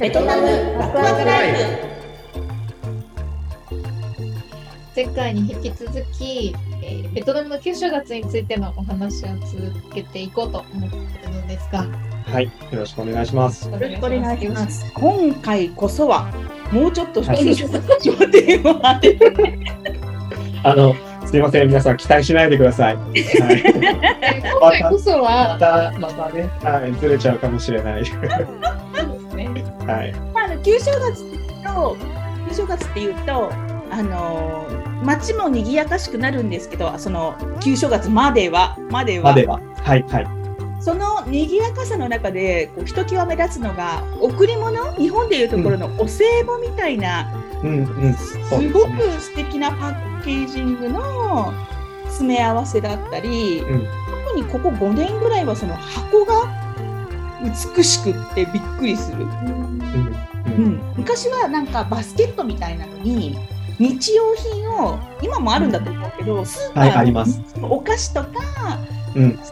ベトナムワクワクライフ。前回に引き続き、ベトナムの旧正月についてのお話を続けていこうと思っているのですが、はい、よろしくお願いします。よろしくお願いします。今回こそはもうちょっと旧正月のテーマを当ててすみません、皆さん期待しないでください。はい、今回こそはまたね、ずれちゃうかもしれない。はい、旧正月っていうと、街も賑やかしくなるんですけど、その旧正月までは、はいはい、その賑やかさの中でこうひときわ目立つのが贈り物、日本でいうところのお歳暮みたいな、すごく素敵なパッケージングの詰め合わせだったり、特にここ5年ぐらいはその箱が美しくってびっくりする。昔はなんかバスケットみたいなのに日用品を、今もあるんだと思うけど、スーパーのお菓子とか、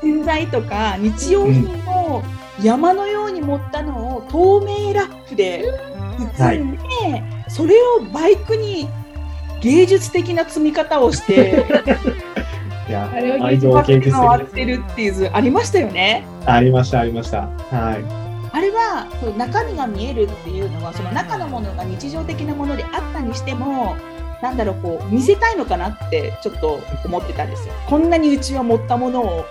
洗剤とか日用品を山のように盛ったのを透明ラップで包んで、それをバイクに芸術的な積み方をしていや、あれを現場で回ってるっていう図ありましたよね。ありました、はい、あれは中身が見えるっていうのは、その中のものが日常的なものであったにしても、なんだろう、こう見せたいのかなってちょっと思ってたんですよ。こんなにうちは持ったものを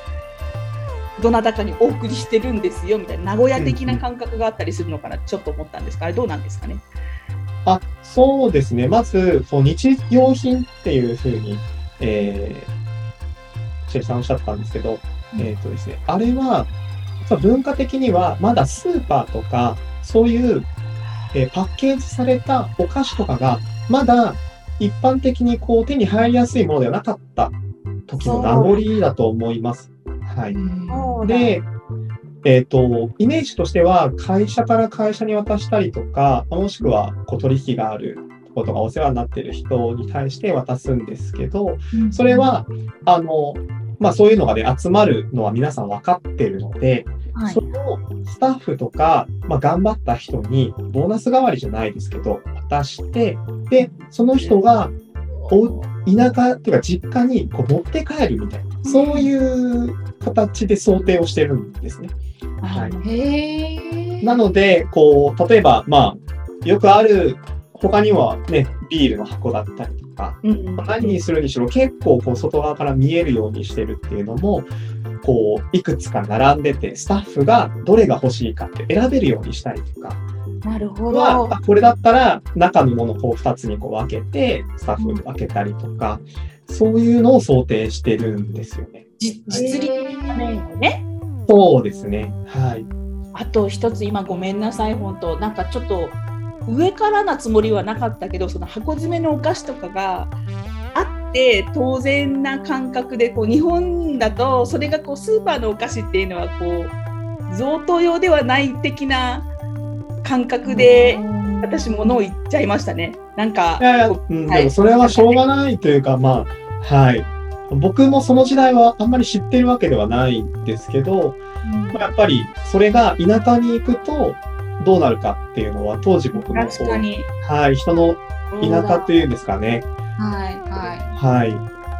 どなたかにお送りしてるんですよみたいな、名古屋的な感覚があったりするのかな、ちょっと思ったんですが、あれどうなんですかね。あ、そうですね。まずこう日用品っていうふうに、おっしゃったんですけど、ですね、あれは文化的にはまだスーパーとかそういう、パッケージされたお菓子とかがまだ一般的にこう手に入りやすいものではなかった時の名残だと思います。はい、で、イメージとしては会社から会社に渡したりとか、もしくはこう取引があることがお世話になっている人に対して渡すんですけど、それはそういうのがね、集まるのは皆さん分かっているので、それをスタッフとか、頑張った人にボーナス代わりじゃないですけど渡して、でその人が田舎というか実家にこう持って帰るみたいな、そういう形で想定をしてるんですね。なのでこう例えば、よくある他にはね、ビールの箱だったりとか、何にするにしろ結構こう外側から見えるようにしてるっていうのも、こういくつか並んでてスタッフがどれが欲しいかって選べるようにしたりとか、なるほど、これだったら中のものをこう2つにこう分けてスタッフに分けたりとか、そういうのを想定してるんですよね。実利のね。そうですね。はい。あと一つ、今ごめんなさい、本当なんかちょっと上からなつもりはなかったけど、その箱詰めのお菓子とかがあって当然な感覚で、こう日本だとそれがこうスーパーのお菓子っていうのはこう贈答用ではない的な感覚で、私物を言っちゃいましたね。なんか、でもそれはしょうがないというか、僕もその時代はあんまり知ってるわけではないんですけど、やっぱりそれが田舎に行くとどうなるかっていうのは、当時僕も人の田舎というんですかね、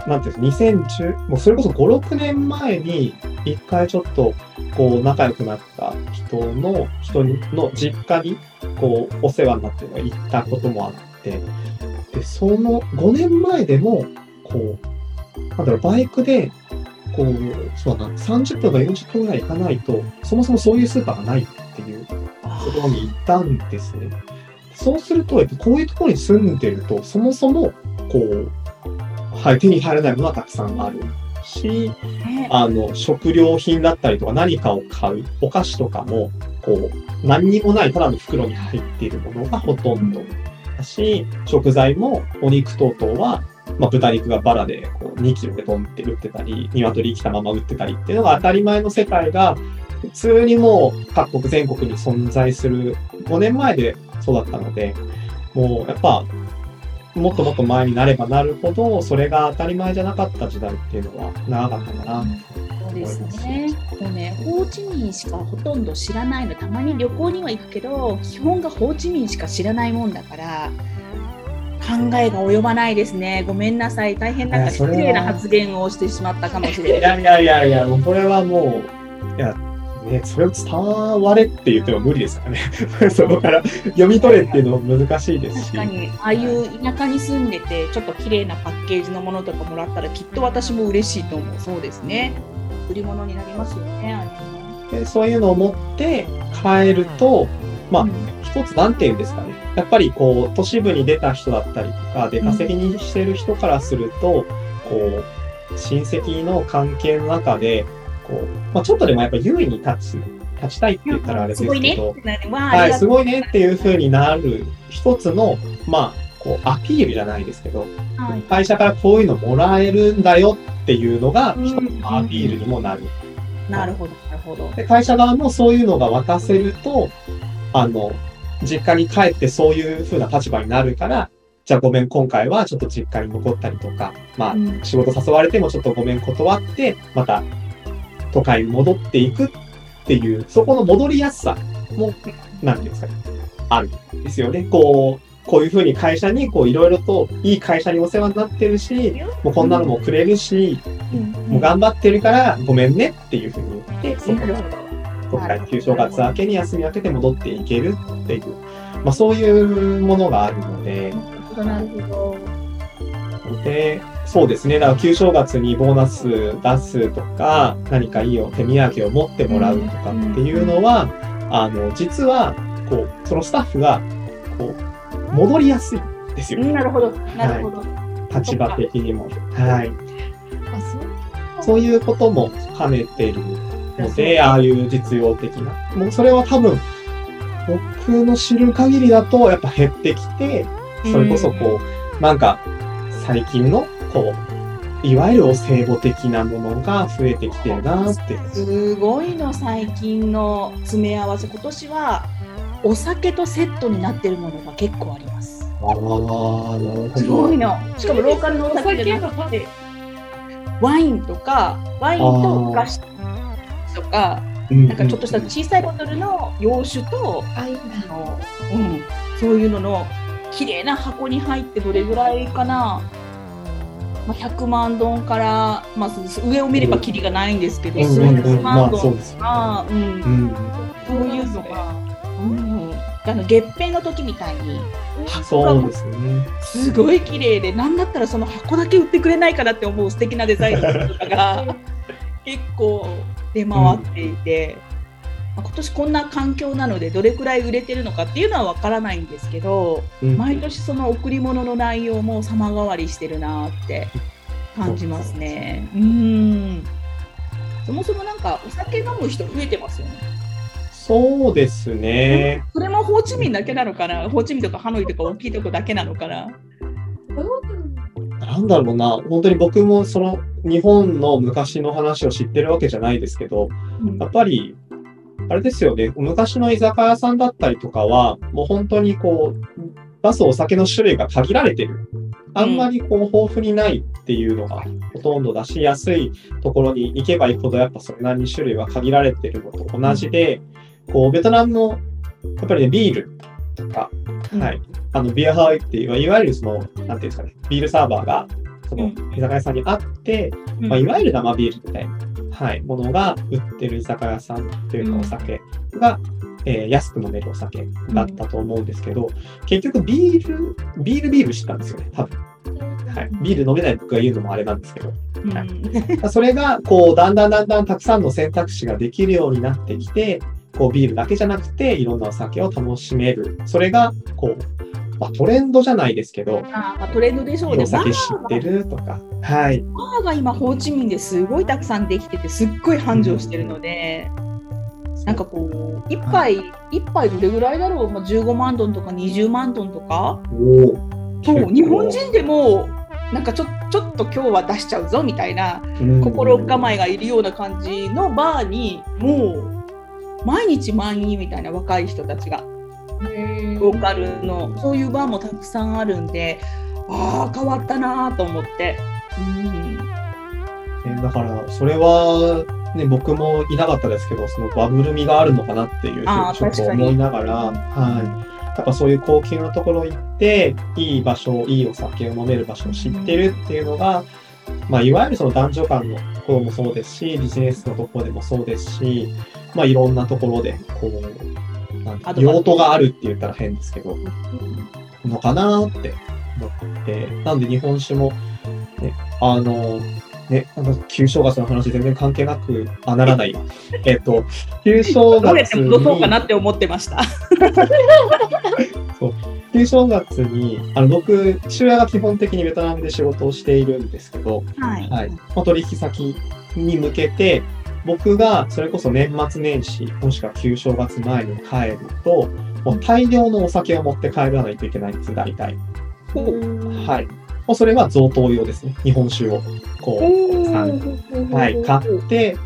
なんていう2010、もうそれこそ5、6年前に一回ちょっとこう仲良くなった人の実家にこうお世話になって行ったこともあって、でその5年前でもこうバイクでこう30分か40分ぐらい行かないと、そもそもそういうスーパーがないっていうところに行ったんですね。そうするとこういうところに住んでると、そもそもこう、手に入らないものはたくさんあるし、食料品だったりとか何かを買うお菓子とかもこう何にもないただの袋に入っているものがほとんどだし、食材もお肉等々は、豚肉がバラでこう2キロでドンって売ってたり、鶏生きたまま売ってたりっていうのが当たり前の世界が普通にもう各国全国に存在する5年前でそうだったので、もうやっぱもっともっと前になればなるほどそれが当たり前じゃなかった時代っていうのは長かったかな。そうですね。もうね、ホーチミンしかほとんど知らないの。たまに旅行には行くけど基本がホーチミンしか知らないもんだから考えが及ばないですね。ごめんなさい、大変なんか失礼な発言をしてしまったかもしれない。いやこれはもういやね、それを伝われって言っても無理ですからねそこから読み取れっていうのも難しいですし、確かにああいう田舎に住んでてちょっと綺麗なパッケージのものとかもらったらきっと私も嬉しいと思う。そうですね、売り物になりますよね、あれ。でそういうのを持って帰ると、まあ、一つなんていうんですかね、やっぱりこう都市部に出た人だったりとか出稼ぎにしてる人からすると、こう親戚の関係の中でこうまあ、ちょっとでもやっぱ優位に立ちたいって言ったらあれですけど、すごいねっていう風になる一つの、まあ、こうアピールじゃないですけど、はい、会社からこういうのもらえるんだよっていうのが一つのアピールにもなる、なるほど、なるほど。で会社側もそういうのが渡せると実家に帰ってそういう風な立場になるから、じゃあごめん今回はちょっと実家に残ったりとか、まあ仕事誘われてもちょっとごめん断ってまた都会に戻っていくっていう、そこの戻りやすさもなんていうんですかね、あるんですよね。こういうふうに会社にいろいろといい会社にお世話になってるし、もうこんなのもくれるし、もう頑張ってるからごめんねっていうふうに言って、そこから都会旧正月明けに休み明けて戻っていけるっていう、まあ、そういうものがあるので。なるほど。でそうですね。だから旧正月にボーナス出すとか、何かいい手土産を持ってもらうとかっていうのは、実はこうそのスタッフがこう戻りやすいんですよ。なるほど、なるほど。はい、立場的にも、はい。そういうことも兼ねているので、ああいう実用的な、もうそれは多分僕の知る限りだとやっぱ減ってきて、それこそこうなんか最近のいわゆるお歳暮的なものが増えてきてるなって。すごいの、最近の詰め合わせ、今年はお酒とセットになってるものが結構あります。すごいの、しかもローカルのお酒じゃなくてワインと菓子とか、なんかちょっとした小さいボトルの洋酒とそういうのの綺麗な箱に入って、どれぐらいかな、まあ、100万ドンから、まあ、上を見ればキリがないんですけど、100万ドンとか、そういうのが、月餅の時みたいに箱がすごい綺麗で、なんだったらその箱だけ売ってくれないかなって思う素敵なデザインとかが結構出回っていて、今年こんな環境なのでどれくらい売れてるのかっていうのは分からないんですけど、毎年その贈り物の内容も様変わりしてるなって感じますね。そもそもなんかお酒飲む人増えてますよね。そうですね。それもホーチミンだけなのかな、ホーチミンとかハノイとか大きいとこだけなのかな。なんだろうな、本当に僕もその日本の昔の話を知ってるわけじゃないですけど、やっぱりあれですよね、昔の居酒屋さんだったりとかはもう本当にこう出すお酒の種類が限られてる、あんまりこう豊富にないっていうのがほとんど、出しやすいところに行けば行くほどやっぱそれなりに種類は限られてるのと同じで、こうベトナムのやっぱりね、ビールとか、はい、ビアハウイっていういわゆるそのなんていうんですかね、ビールサーバーがその居酒屋さんにあって、まあ、いわゆる生ビールみたいな、はい、ものが売ってる居酒屋さんっていうかお酒が、安く飲めるお酒だったと思うんですけど、結局ビール知ったんですよね、多分。はい、ビール飲めない僕が言うのもあれなんですけど、はい、それがこうだんだんたくさんの選択肢ができるようになってきて、こうビールだけじゃなくていろんなお酒を楽しめる、それがこう、まあ、トレンドじゃないですけど、トレンドでしょうね。お酒知ってるとか、はい、バーが今ホーチミンですごいたくさんできてて、すっごい繁盛してるので、なんかこう1杯どれぐらいだろう、まあ、15万ドンとか20万ドンとか、そう、日本人でもなんかちょっと今日は出しちゃうぞみたいな心構えがいるような感じのバーに、もう毎日満員みたいな、若い人たちが、ローカルのそういうバーもたくさんあるんで、ああ変わったなと思って、だからそれは、ね、僕もいなかったですけど、そのバブル味があるのかなっていうちょっと思いながら、はい、だからそういう高級なところ行っていい場所、いいお酒を飲める場所を知ってるっていうのが、まあ、いわゆるその男女間のところもそうですし、ビジネスのところでもそうですし、まあ、いろんなところでこうなんか用途があるって言ったら変ですけど、のかなって思って、なので日本酒も、ね、なんか旧正月の話全然関係なくならない。旧正月にどうそうかなって思ってました。そう、旧正月に僕父親が基本的にベトナムで仕事をしているんですけど、はいはい、取引先に向けて僕がそれこそ年末年始もしくは旧正月前に帰ると、もう大量のお酒を持って帰らないといけないんです、大体。はい。それは贈答用ですね。日本酒をこう、買って、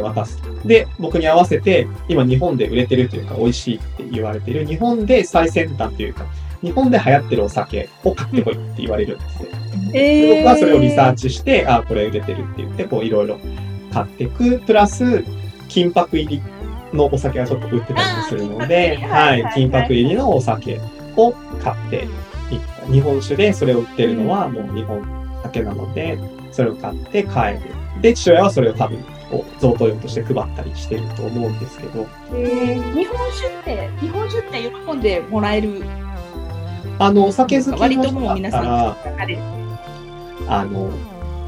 渡す。で、僕に合わせて、今日本で売れてるというか、美味しいって言われてる、日本で最先端というか、日本で流行ってるお酒を買ってこいって言われるんですよ。で、僕はそれをリサーチして、あ、これ売れてるって言って、こういろいろ買っていく。プラス、金箔入りのお酒がちょっと売ってたりもするので、金箔入りのお酒を買って、日本酒でそれを売ってるのはもう日本だけなので、それを買って帰る。で、父親はそれを多分贈答用として配ったりしてると思うんですけど、日本酒って喜んでもらえる、お酒好きの人だったら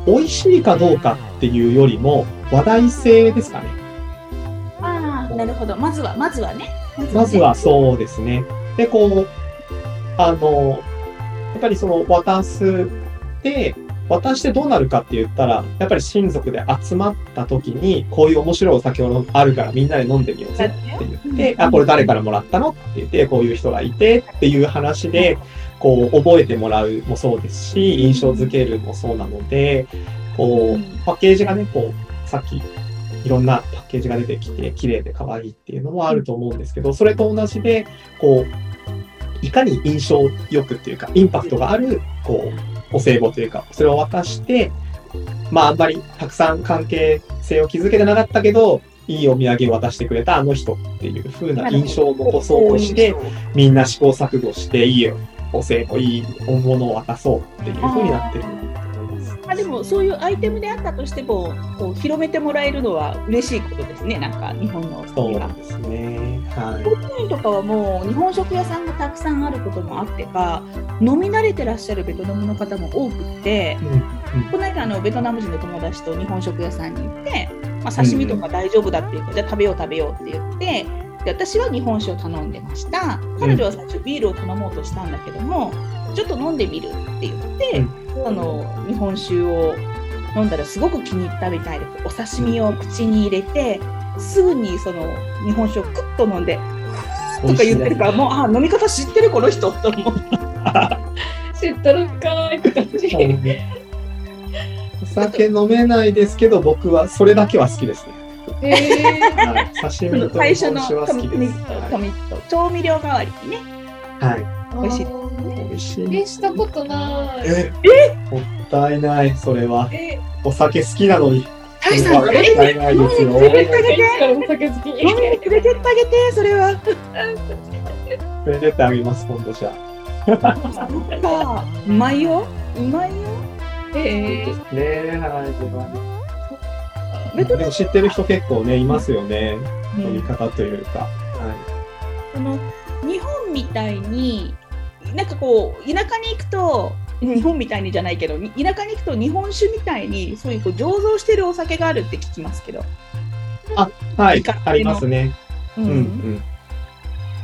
美味しいかどうかっていうよりも話題性ですかね。ああ、なるほど。まずはそうですね。で、こうやっぱりその渡してどうなるかって言ったら、やっぱり親族で集まった時にこういう面白いお酒をあるからみんなで飲んでみようぜって言って、あ、これ誰からもらったのって言って、こういう人がいてっていう話でこう覚えてもらうもそうですし、印象づけるもそうなので、こうパッケージがね、こうさっきいろんなパッケージが出てきて綺麗で可愛いっていうのもあると思うんですけど、それと同じでこういかに印象よくっていうか、インパクトがあるこうお歳暮というか、それを渡して、まああんまりたくさん関係性を築けてなかったけど、いいお土産を渡してくれたあの人っていう風な印象を残そうとして、みんな試行錯誤していいお歳暮、いい本物を渡そうっていう風になってると思います。でもそういうアイテムであったとしても、こう広めてもらえるのは嬉しいことですね。なんか日本のお酒がそうなんですね。東京とかはもう日本食屋さんがたくさんあることもあってか、飲み慣れてらっしゃるベトナムの方も多くって、この間ベトナム人の友達と日本食屋さんに行って、まあ、刺身とか大丈夫だっていうか、じゃあ食べようって言って、で、私は日本酒を頼んでました。彼女は最初ビールを頼もうとしたんだけども、ちょっと飲んでみるって言って、日本酒を飲んだらすごく気に入ったみたいで、お刺身を口に入れてすぐにその日本酒をクッと飲んでとか言ってるから、もう、あ、飲み方知ってるこの人と思って知っとるんかいって感じ。お酒飲めないですけど、僕はそれだけは好きですね。刺身と日本酒は好きです。調味料代わりにね、美味しいですね。したことない。もったいない、それは。お酒好きなのに。タイさん、飲んでくれてあげて、それは。連れてあげます、今度じゃあ。うまいよ、でも知ってる人結構ね、いますよね、飲み方というか。日本みたいに、なんかこう、田舎に行くと、日本みたいにじゃないけど、田舎に行くと日本酒みたいにそういうこう醸造してるお酒があるって聞きますけど。あ、はい、ありますね。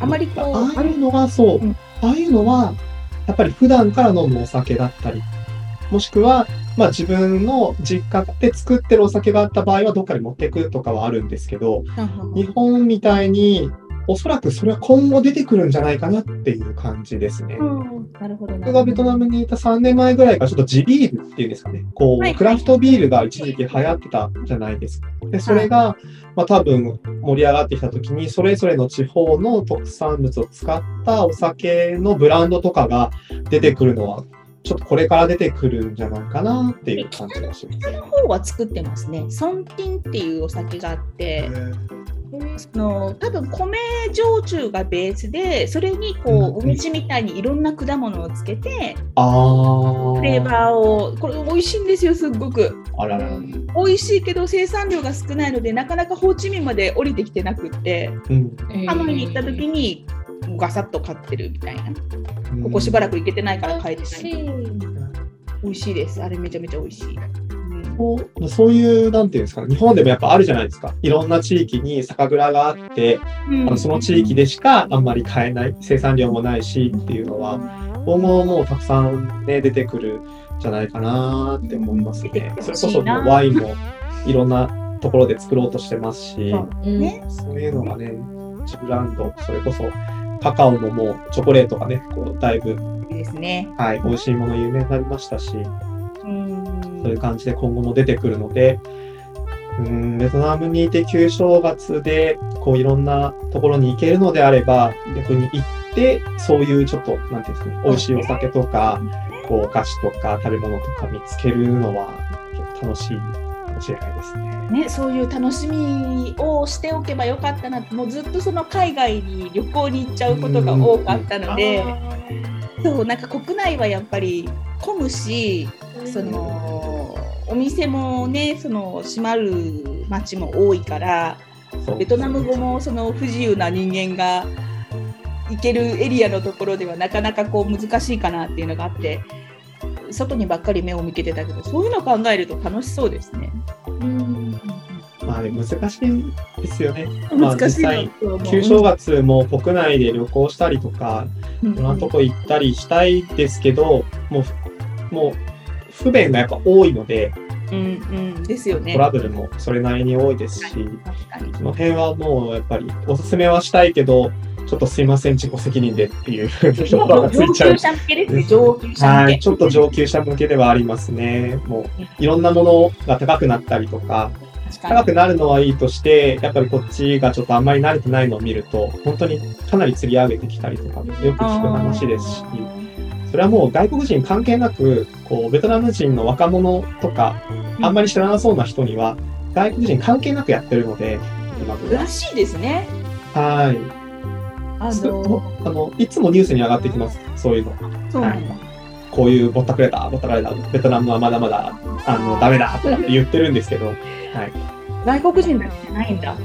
あまりこうああいうのはそう、ああいうのはやっぱり普段から飲むお酒だったり、もしくはまあ自分の実家で作ってるお酒があった場合はどっかに持っていくとかはあるんですけど、日本みたいにおそらくそれは今後出てくるんじゃないかなっていう感じですね。僕がベトナムにいた3年前ぐらいからちょっと地ビールっていうんですかね、こうクラフトビールが一時期流行ってたじゃないですか。で、それが、まあ、多分盛り上がってきた時に、それぞれの地方の特産物を使ったお酒のブランドとかが出てくるのはちょっとこれから出てくるんじゃないかなっていう感じがします。北の方は作ってますね。ソンティンっていうお酒があって、多分米焼酎がベースで、それにこうお餅みたいにいろんな果物をつけて、フレーバーを、これ美味しいんですよ、すっごく。あららら。美味しいけど生産量が少ないので、なかなかホーチミンまで降りてきてなくって、ハノイに行った時にガサッと買ってるみたいな。ここしばらく行けてないから買えてない。美味しいです。あれめちゃめちゃ美味しい。そういうなんていうんですか、日本でもやっぱあるじゃないですか。いろんな地域に酒蔵があって、その地域でしかあんまり買えない、生産量もないしっていうのは、今後もたくさんね出てくるんじゃないかなって思いますね。それこそワインもいろんなところで作ろうとしてますし、そういうのがね、ブランド、それこそ。カカオももうチョコレートがね、こうだいぶいいですね。はい、美味しいもの有名になりましたし、そういう感じで今後も出てくるので、ベトナムにいて旧正月でこういろんなところに行けるのであれば、逆に行ってそういうちょっとなんていうんですかね、美味しいお酒とか、こうお菓子とか食べ物とか見つけるのは楽しい。教えないですね。ね、そういう楽しみをしておけばよかったな。もうずっとその海外に旅行に行っちゃうことが多かったので、そう、なんか国内はやっぱり混むし、そのお店もね、その閉まる街も多いから、ベトナム語もその不自由な人間が行けるエリアのところではなかなかこう難しいかなっていうのがあって。外にばっかり目を向けてたけど、そういうのを考えると楽しそうですね。まあね、難しいですよね。難しい、まあ、実際旧正月も国内で旅行したりとか、いろんなとこ行ったりしたいですけど、もう不便がやっぱ多いので、ですよね。トラブルもそれなりに多いですし、その辺はもうやっぱりおすすめはしたいけど、ちょっとすいません、自己責任でっていう評価がついちゃう。上級者向けですね。はい、ちょっと上級者向けではありますね。もういろんなものが高くなったりとか、高くなるのはいいとして、やっぱりこっちがちょっとあんまり慣れてないのを見ると、本当にかなり釣り上げてきたりとか、よく聞く話ですし、それはもう外国人関係なく、こうベトナム人の若者とか、あんまり知らなそうな人には、外国人関係なくやってるので、らしいですね。はい。いつもニュースに上がってきます、そういうの。こういうぼったくれた、ベトナムはまだまだダメだって言ってるんですけど、外国人だけじゃないんだ。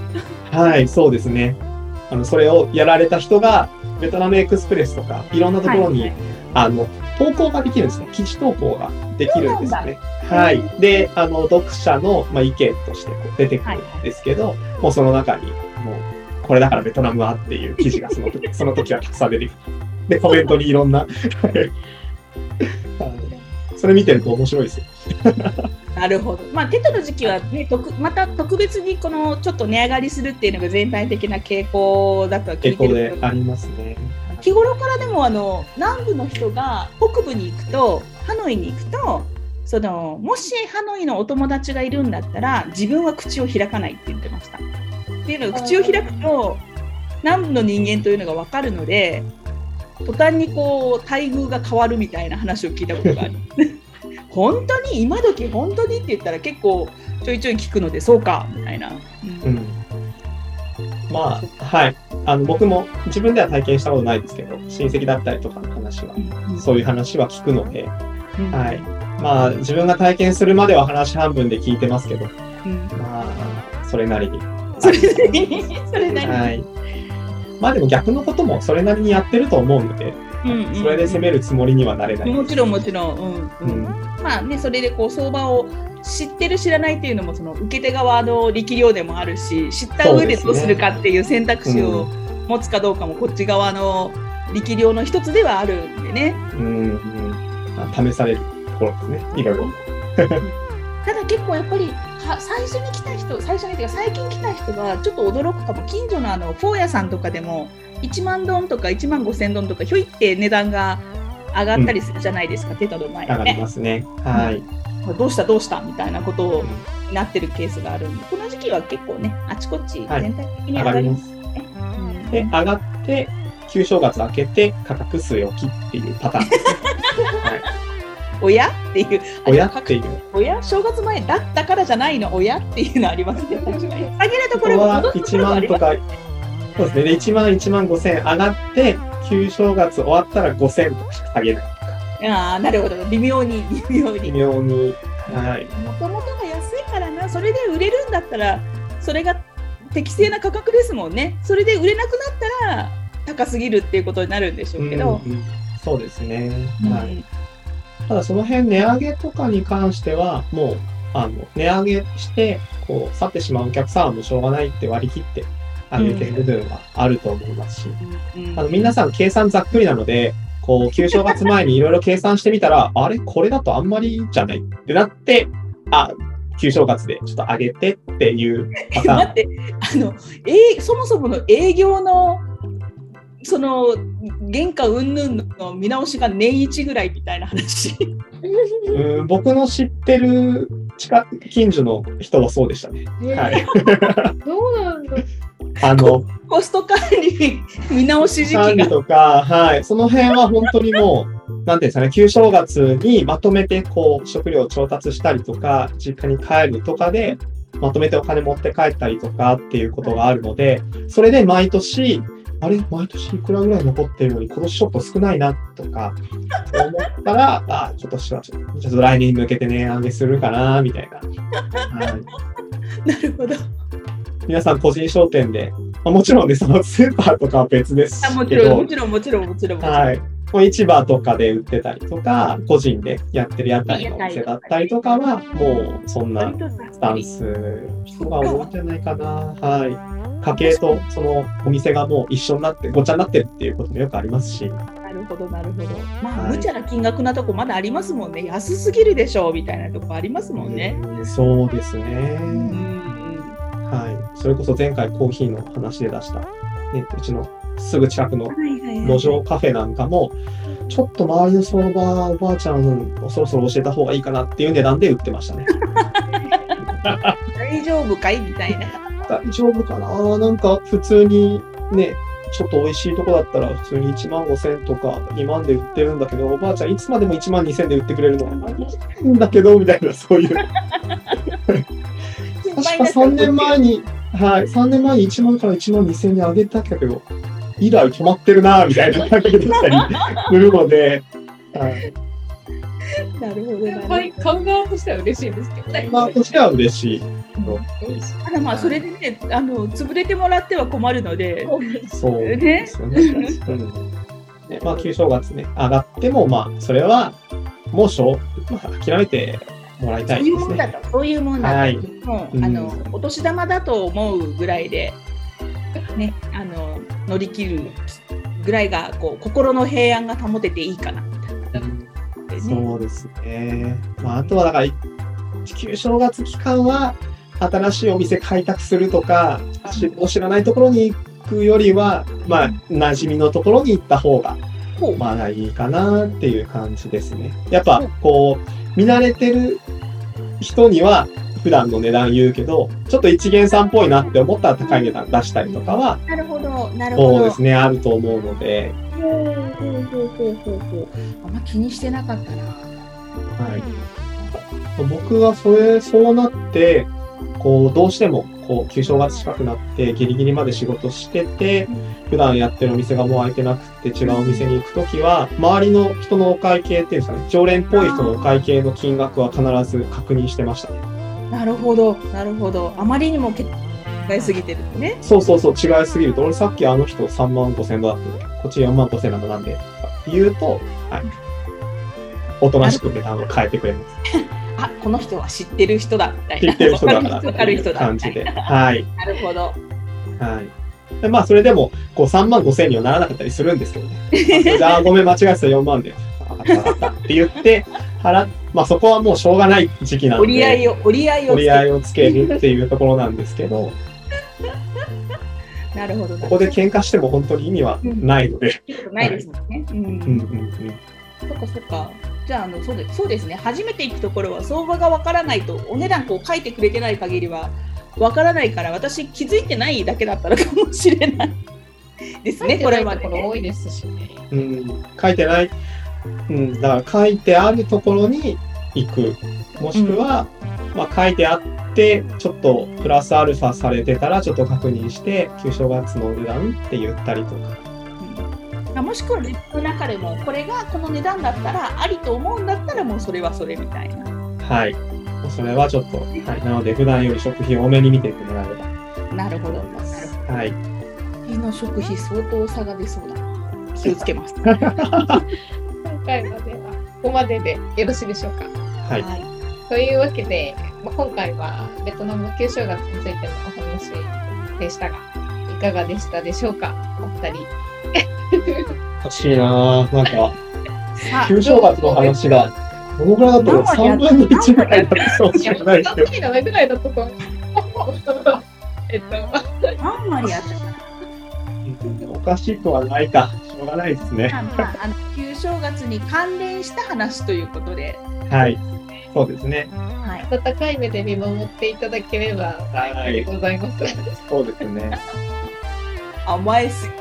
はい、そうですね。それをやられた人が、ベトナムエクスプレスとか、いろんなところに、投稿ができるんですね。記事投稿ができるんですね。はい。で、読者の、意見として出てくるんですけど、もうその中に、これだからベトナムはっていう記事がその時はたくさん出てくる。で、コメントにいろんなそれ見てると面白いですよ。なるほど。まあテトの時期はね、また特別にこのちょっと値上がりするっていうのが全体的な傾向だとは聞いてる。傾向でありますね。日頃からでも南部の人が北部に行くと、ハノイに行くと、もしハノイのお友達がいるんだったら自分は口を開かないって言ってました。っていうの口を開くと南部の人間というのが分かるので、途端にこう待遇が変わるみたいな話を聞いたことがある。本当に今時本当にって言ったら結構ちょいちょい聞くので、そうかみたいな。まあはい、僕も自分では体験したことないですけど、親戚だったりとかの話は、そういう話は聞くので、まあ自分が体験するまでは話半分で聞いてますけど、まあそれなりに。はい、まあでも逆のこともそれなりにやってると思うので、それで攻めるつもりにはなれない。もちろん、まあね、それでこう相場を知ってる知らないっていうのも、その受け手側の力量でもあるし、知った上でどうするかっていう選択肢を持つかどうかもこっち側の力量の一つではあるんでね。試されるところですね、いろいろ。ただ結構やっぱり最近来た人はちょっと驚くかも。近所のフォーヤさんとかでも1万ドンとか1万5千ドンとかひょいって値段が上がったりするじゃないですか、テトの前にね。上がりますね。はい。どうしたみたいなことになってるケースがあるんで、この時期は結構ね、あちこち全体的に上がりますね。で、上がって旧正月明けて価格据え置きっていうパターンですね。親っていう親っていう親正月前だったからじゃないの親っていうのありますね。下げるところは1万とかそうですね。で1万1万5000円上がって旧正月終わったら5000円とかしか下げないとか。ああなるほど微妙にはい。元々が安いからな。それで売れるんだったらそれが適正な価格ですもんね。それで売れなくなったら高すぎるっていうことになるんでしょうけど、うんうん、そうですね、はい。ただその辺値上げとかに関してはもう値上げしてこう去ってしまうお客さんはもうしょうがないって割り切って上げてる部分はあると思いますし、うんうん、皆さん計算ざっくりなのでこう旧正月前にいろいろ計算してみたらあれこれだとあんまりじゃないってなって旧正月でちょっと上げてっていうパターン。待ってそもそもの営業のその原価云々の見直しが年一ぐらいみたいな話僕の知ってる近所の人はそうでしたね、はい、どうなんだコスト管理見直し時期が管理とか、はい、その辺は本当にもうなんていうんですかね、旧正月にまとめてこう食料を調達したりとか実家に帰るとかでまとめてお金持って帰ったりとかっていうことがあるので、それで毎年あれ毎年いくらぐらい残ってるのに今年ちょっと少ないなとか思ったらちょっとしはちょっと来年に向けて値上げするかなみたいな、はい、なるほど。皆さん個人商店で、もちろんねそのスーパーとかは別ですけどもちろん、はい、市場とかで売ってたりとか個人でやってる屋台のお店だったりとかはもうそんなスタンス人が多いんじゃないかな、はい。家計とそのお店がもう一緒になってごちゃになってるっていうこともよくありますし。なるほど、まあ、はい、無茶な金額なとこまだありますもんね。安すぎるでしょうみたいなとこありますもんね。そうですね、はい、それこそ前回コーヒーの話で出した、ね、うちのすぐ近くの路上カフェなんかもちょっと周りの相場おばあちゃんをそろそろ教えた方がいいかなっていう値段で売ってましたね大丈夫かいみたいな大丈夫かな、なんか普通にねちょっと美味しいとこだったら普通に1万5000円とか2万で売ってるんだけどおばあちゃんいつまでも1万2000円で売ってくれるのなんだけどみたいなそういう確か3年前に1万から1万2000円に上げたけど以来止まってるなみたいな感じでしたりするので、はい、なるほどね。はい、買う側としては嬉しいですけどね。側としては嬉しい。ただまあそれでね、潰れてもらっては困るので。そうですよね。でまあ旧正月ね上がってもまあそれはもう諦めてもらいたいですね。そういうもんだと、はい、もうお年玉だと思うぐらいでね乗り切るぐらいがこう心の平安が保てていいかな。そうですね、まあ、あとはだから旧正月期間は新しいお店開拓するとか知らないところに行くよりはまあ馴染みのところに行った方がまだいいかなっていう感じですね。やっぱこう見慣れてる人には普段の値段言うけどちょっと一元さんっぽいなって思ったら高い値段出したりとかはなるほどそうですねあると思うのであんま気にしてなかったな、はい、僕はそうなってこうどうしてもこう旧正月近くなってギリギリまで仕事してて普段やってるお店がもう空いてなくて違うお店に行くときは周りの人のお会計っていうんですかね常連っぽい人のお会計の金額は必ず確認してましたね。なるほどあまりにも違いすぎてるね。そう違いすぎると俺さっきあの人3万5千だったこっち4万5千なんだなんで言うと、はい、おとなしく値段を変えてくれます。この人は知ってる人だみたいな知ってる人だからって感じで、はい、なるほど、はい、でまあそれでもこう3万5千にはならなかったりするんですけどねごめん間違えてた4万で分かったって言ってまあ、そこはもうしょうがない時期なので折り合いをつけるっていうところなんですけどなるほど、ここで喧嘩しても本当に意味はないので、ないですもんね、はい、そっかじゃあそうですね初めて行くところは相場がわからないとお値段こう書いてくれてない限りはわからないから私気づいてないだけだったのかもしれないですね。これは多いですしね、書いてないうん、だから書いてあるところに行く、もしくは、うん、まあ、書いてあってちょっとプラスアルファされてたらちょっと確認して旧正月の値段って言ったりとか、うん、もしくはリップの中でもこれがこの値段だったらありと思うんだったらもうそれはそれみたいな、はい、それはちょっと、はい、なので普段より食費を多めに見ていてもらえればなるほど、はい、家の食費相当差が出そうだ、気をつけます今回まではここまででよろしいでしょうか、はい、はい、というわけで今回はベトナム旧正月についてのお話でしたがいかがでしたでしょうか、お二人欲しいなぁ、なんか旧正月の話がどのぐらいだと3分の1ぐらいだとそうじゃないですよ、3分の1ぐらいだとこうあんまりやっておかしくはないか、しょうがないですね、まあ、旧正月に関連した話ということで、はい、そうですね、はい、温かい目で見守っていただければ幸いございます、はい、そうですね甘えすぎ、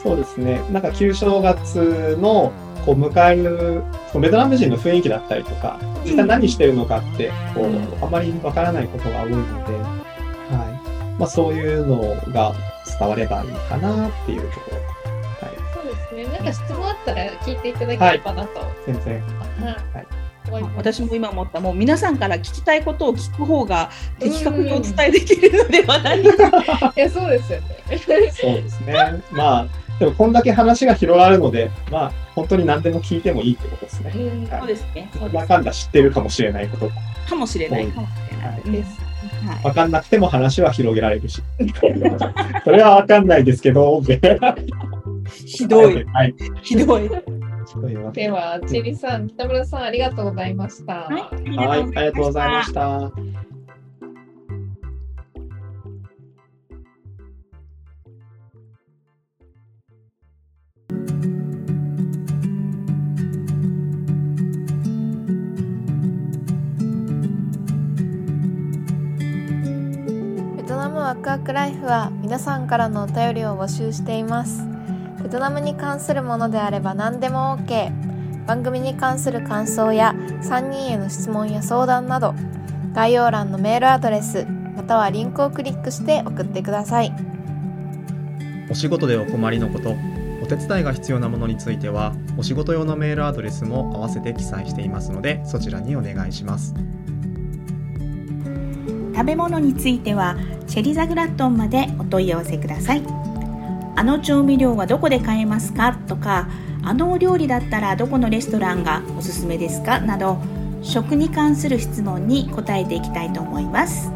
そうですね、なんか旧正月のこう迎えるベトナム人の雰囲気だったりとか実際何してるのかってこう、うん、あまりわからないことが多いので、はい、まあ、そういうのが伝わればいいかなっていうところ、はい、そうですね、なんか質問あったら聞いていただければなと、はい、全然、はい、私も今思った、もう皆さんから聞きたいことを聞く方が的確にお伝えできるのではないか、いや、そうですよねそうですね、まあでもこんだけ話が広がるので、まあ本当に何でも聞いてもいいってことですね、うん、はい、そうですね、わかんだ知ってるかもしれないことかもしれない、はい、です、はい、分かんなくても話は広げられるしそれは分かんないですけどひどい、はい、ひどいではチリさん、北村さん、ありがとうございました。はい、はい、ありがとうございました。ワクワクライフは皆さんからのお便りを募集しています。ベトナムに関するものであれば何でも OK、 番組に関する感想や3人への質問や相談など概要欄のメールアドレスまたはリンクをクリックして送ってください。お仕事でお困りのこと、お手伝いが必要なものについてはお仕事用のメールアドレスも合わせて記載していますのでそちらにお願いします。食べ物についてはチェリザグラットンまでお問い合わせください。あの調味料はどこで買えますかとか、あのお料理だったらどこのレストランがおすすめですかなど食に関する質問に答えていきたいと思います。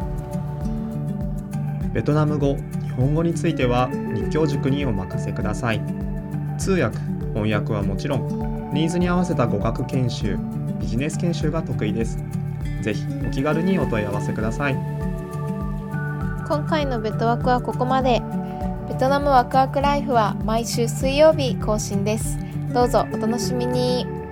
ベトナム語、日本語については立教塾にお任せください。通訳、翻訳はもちろんニーズに合わせた語学研修、ビジネス研修が得意です。ぜひお気軽にお問い合わせください。今回のベトワクはここまで。ベトナムワクワクライフは毎週水曜日更新です。どうぞお楽しみに。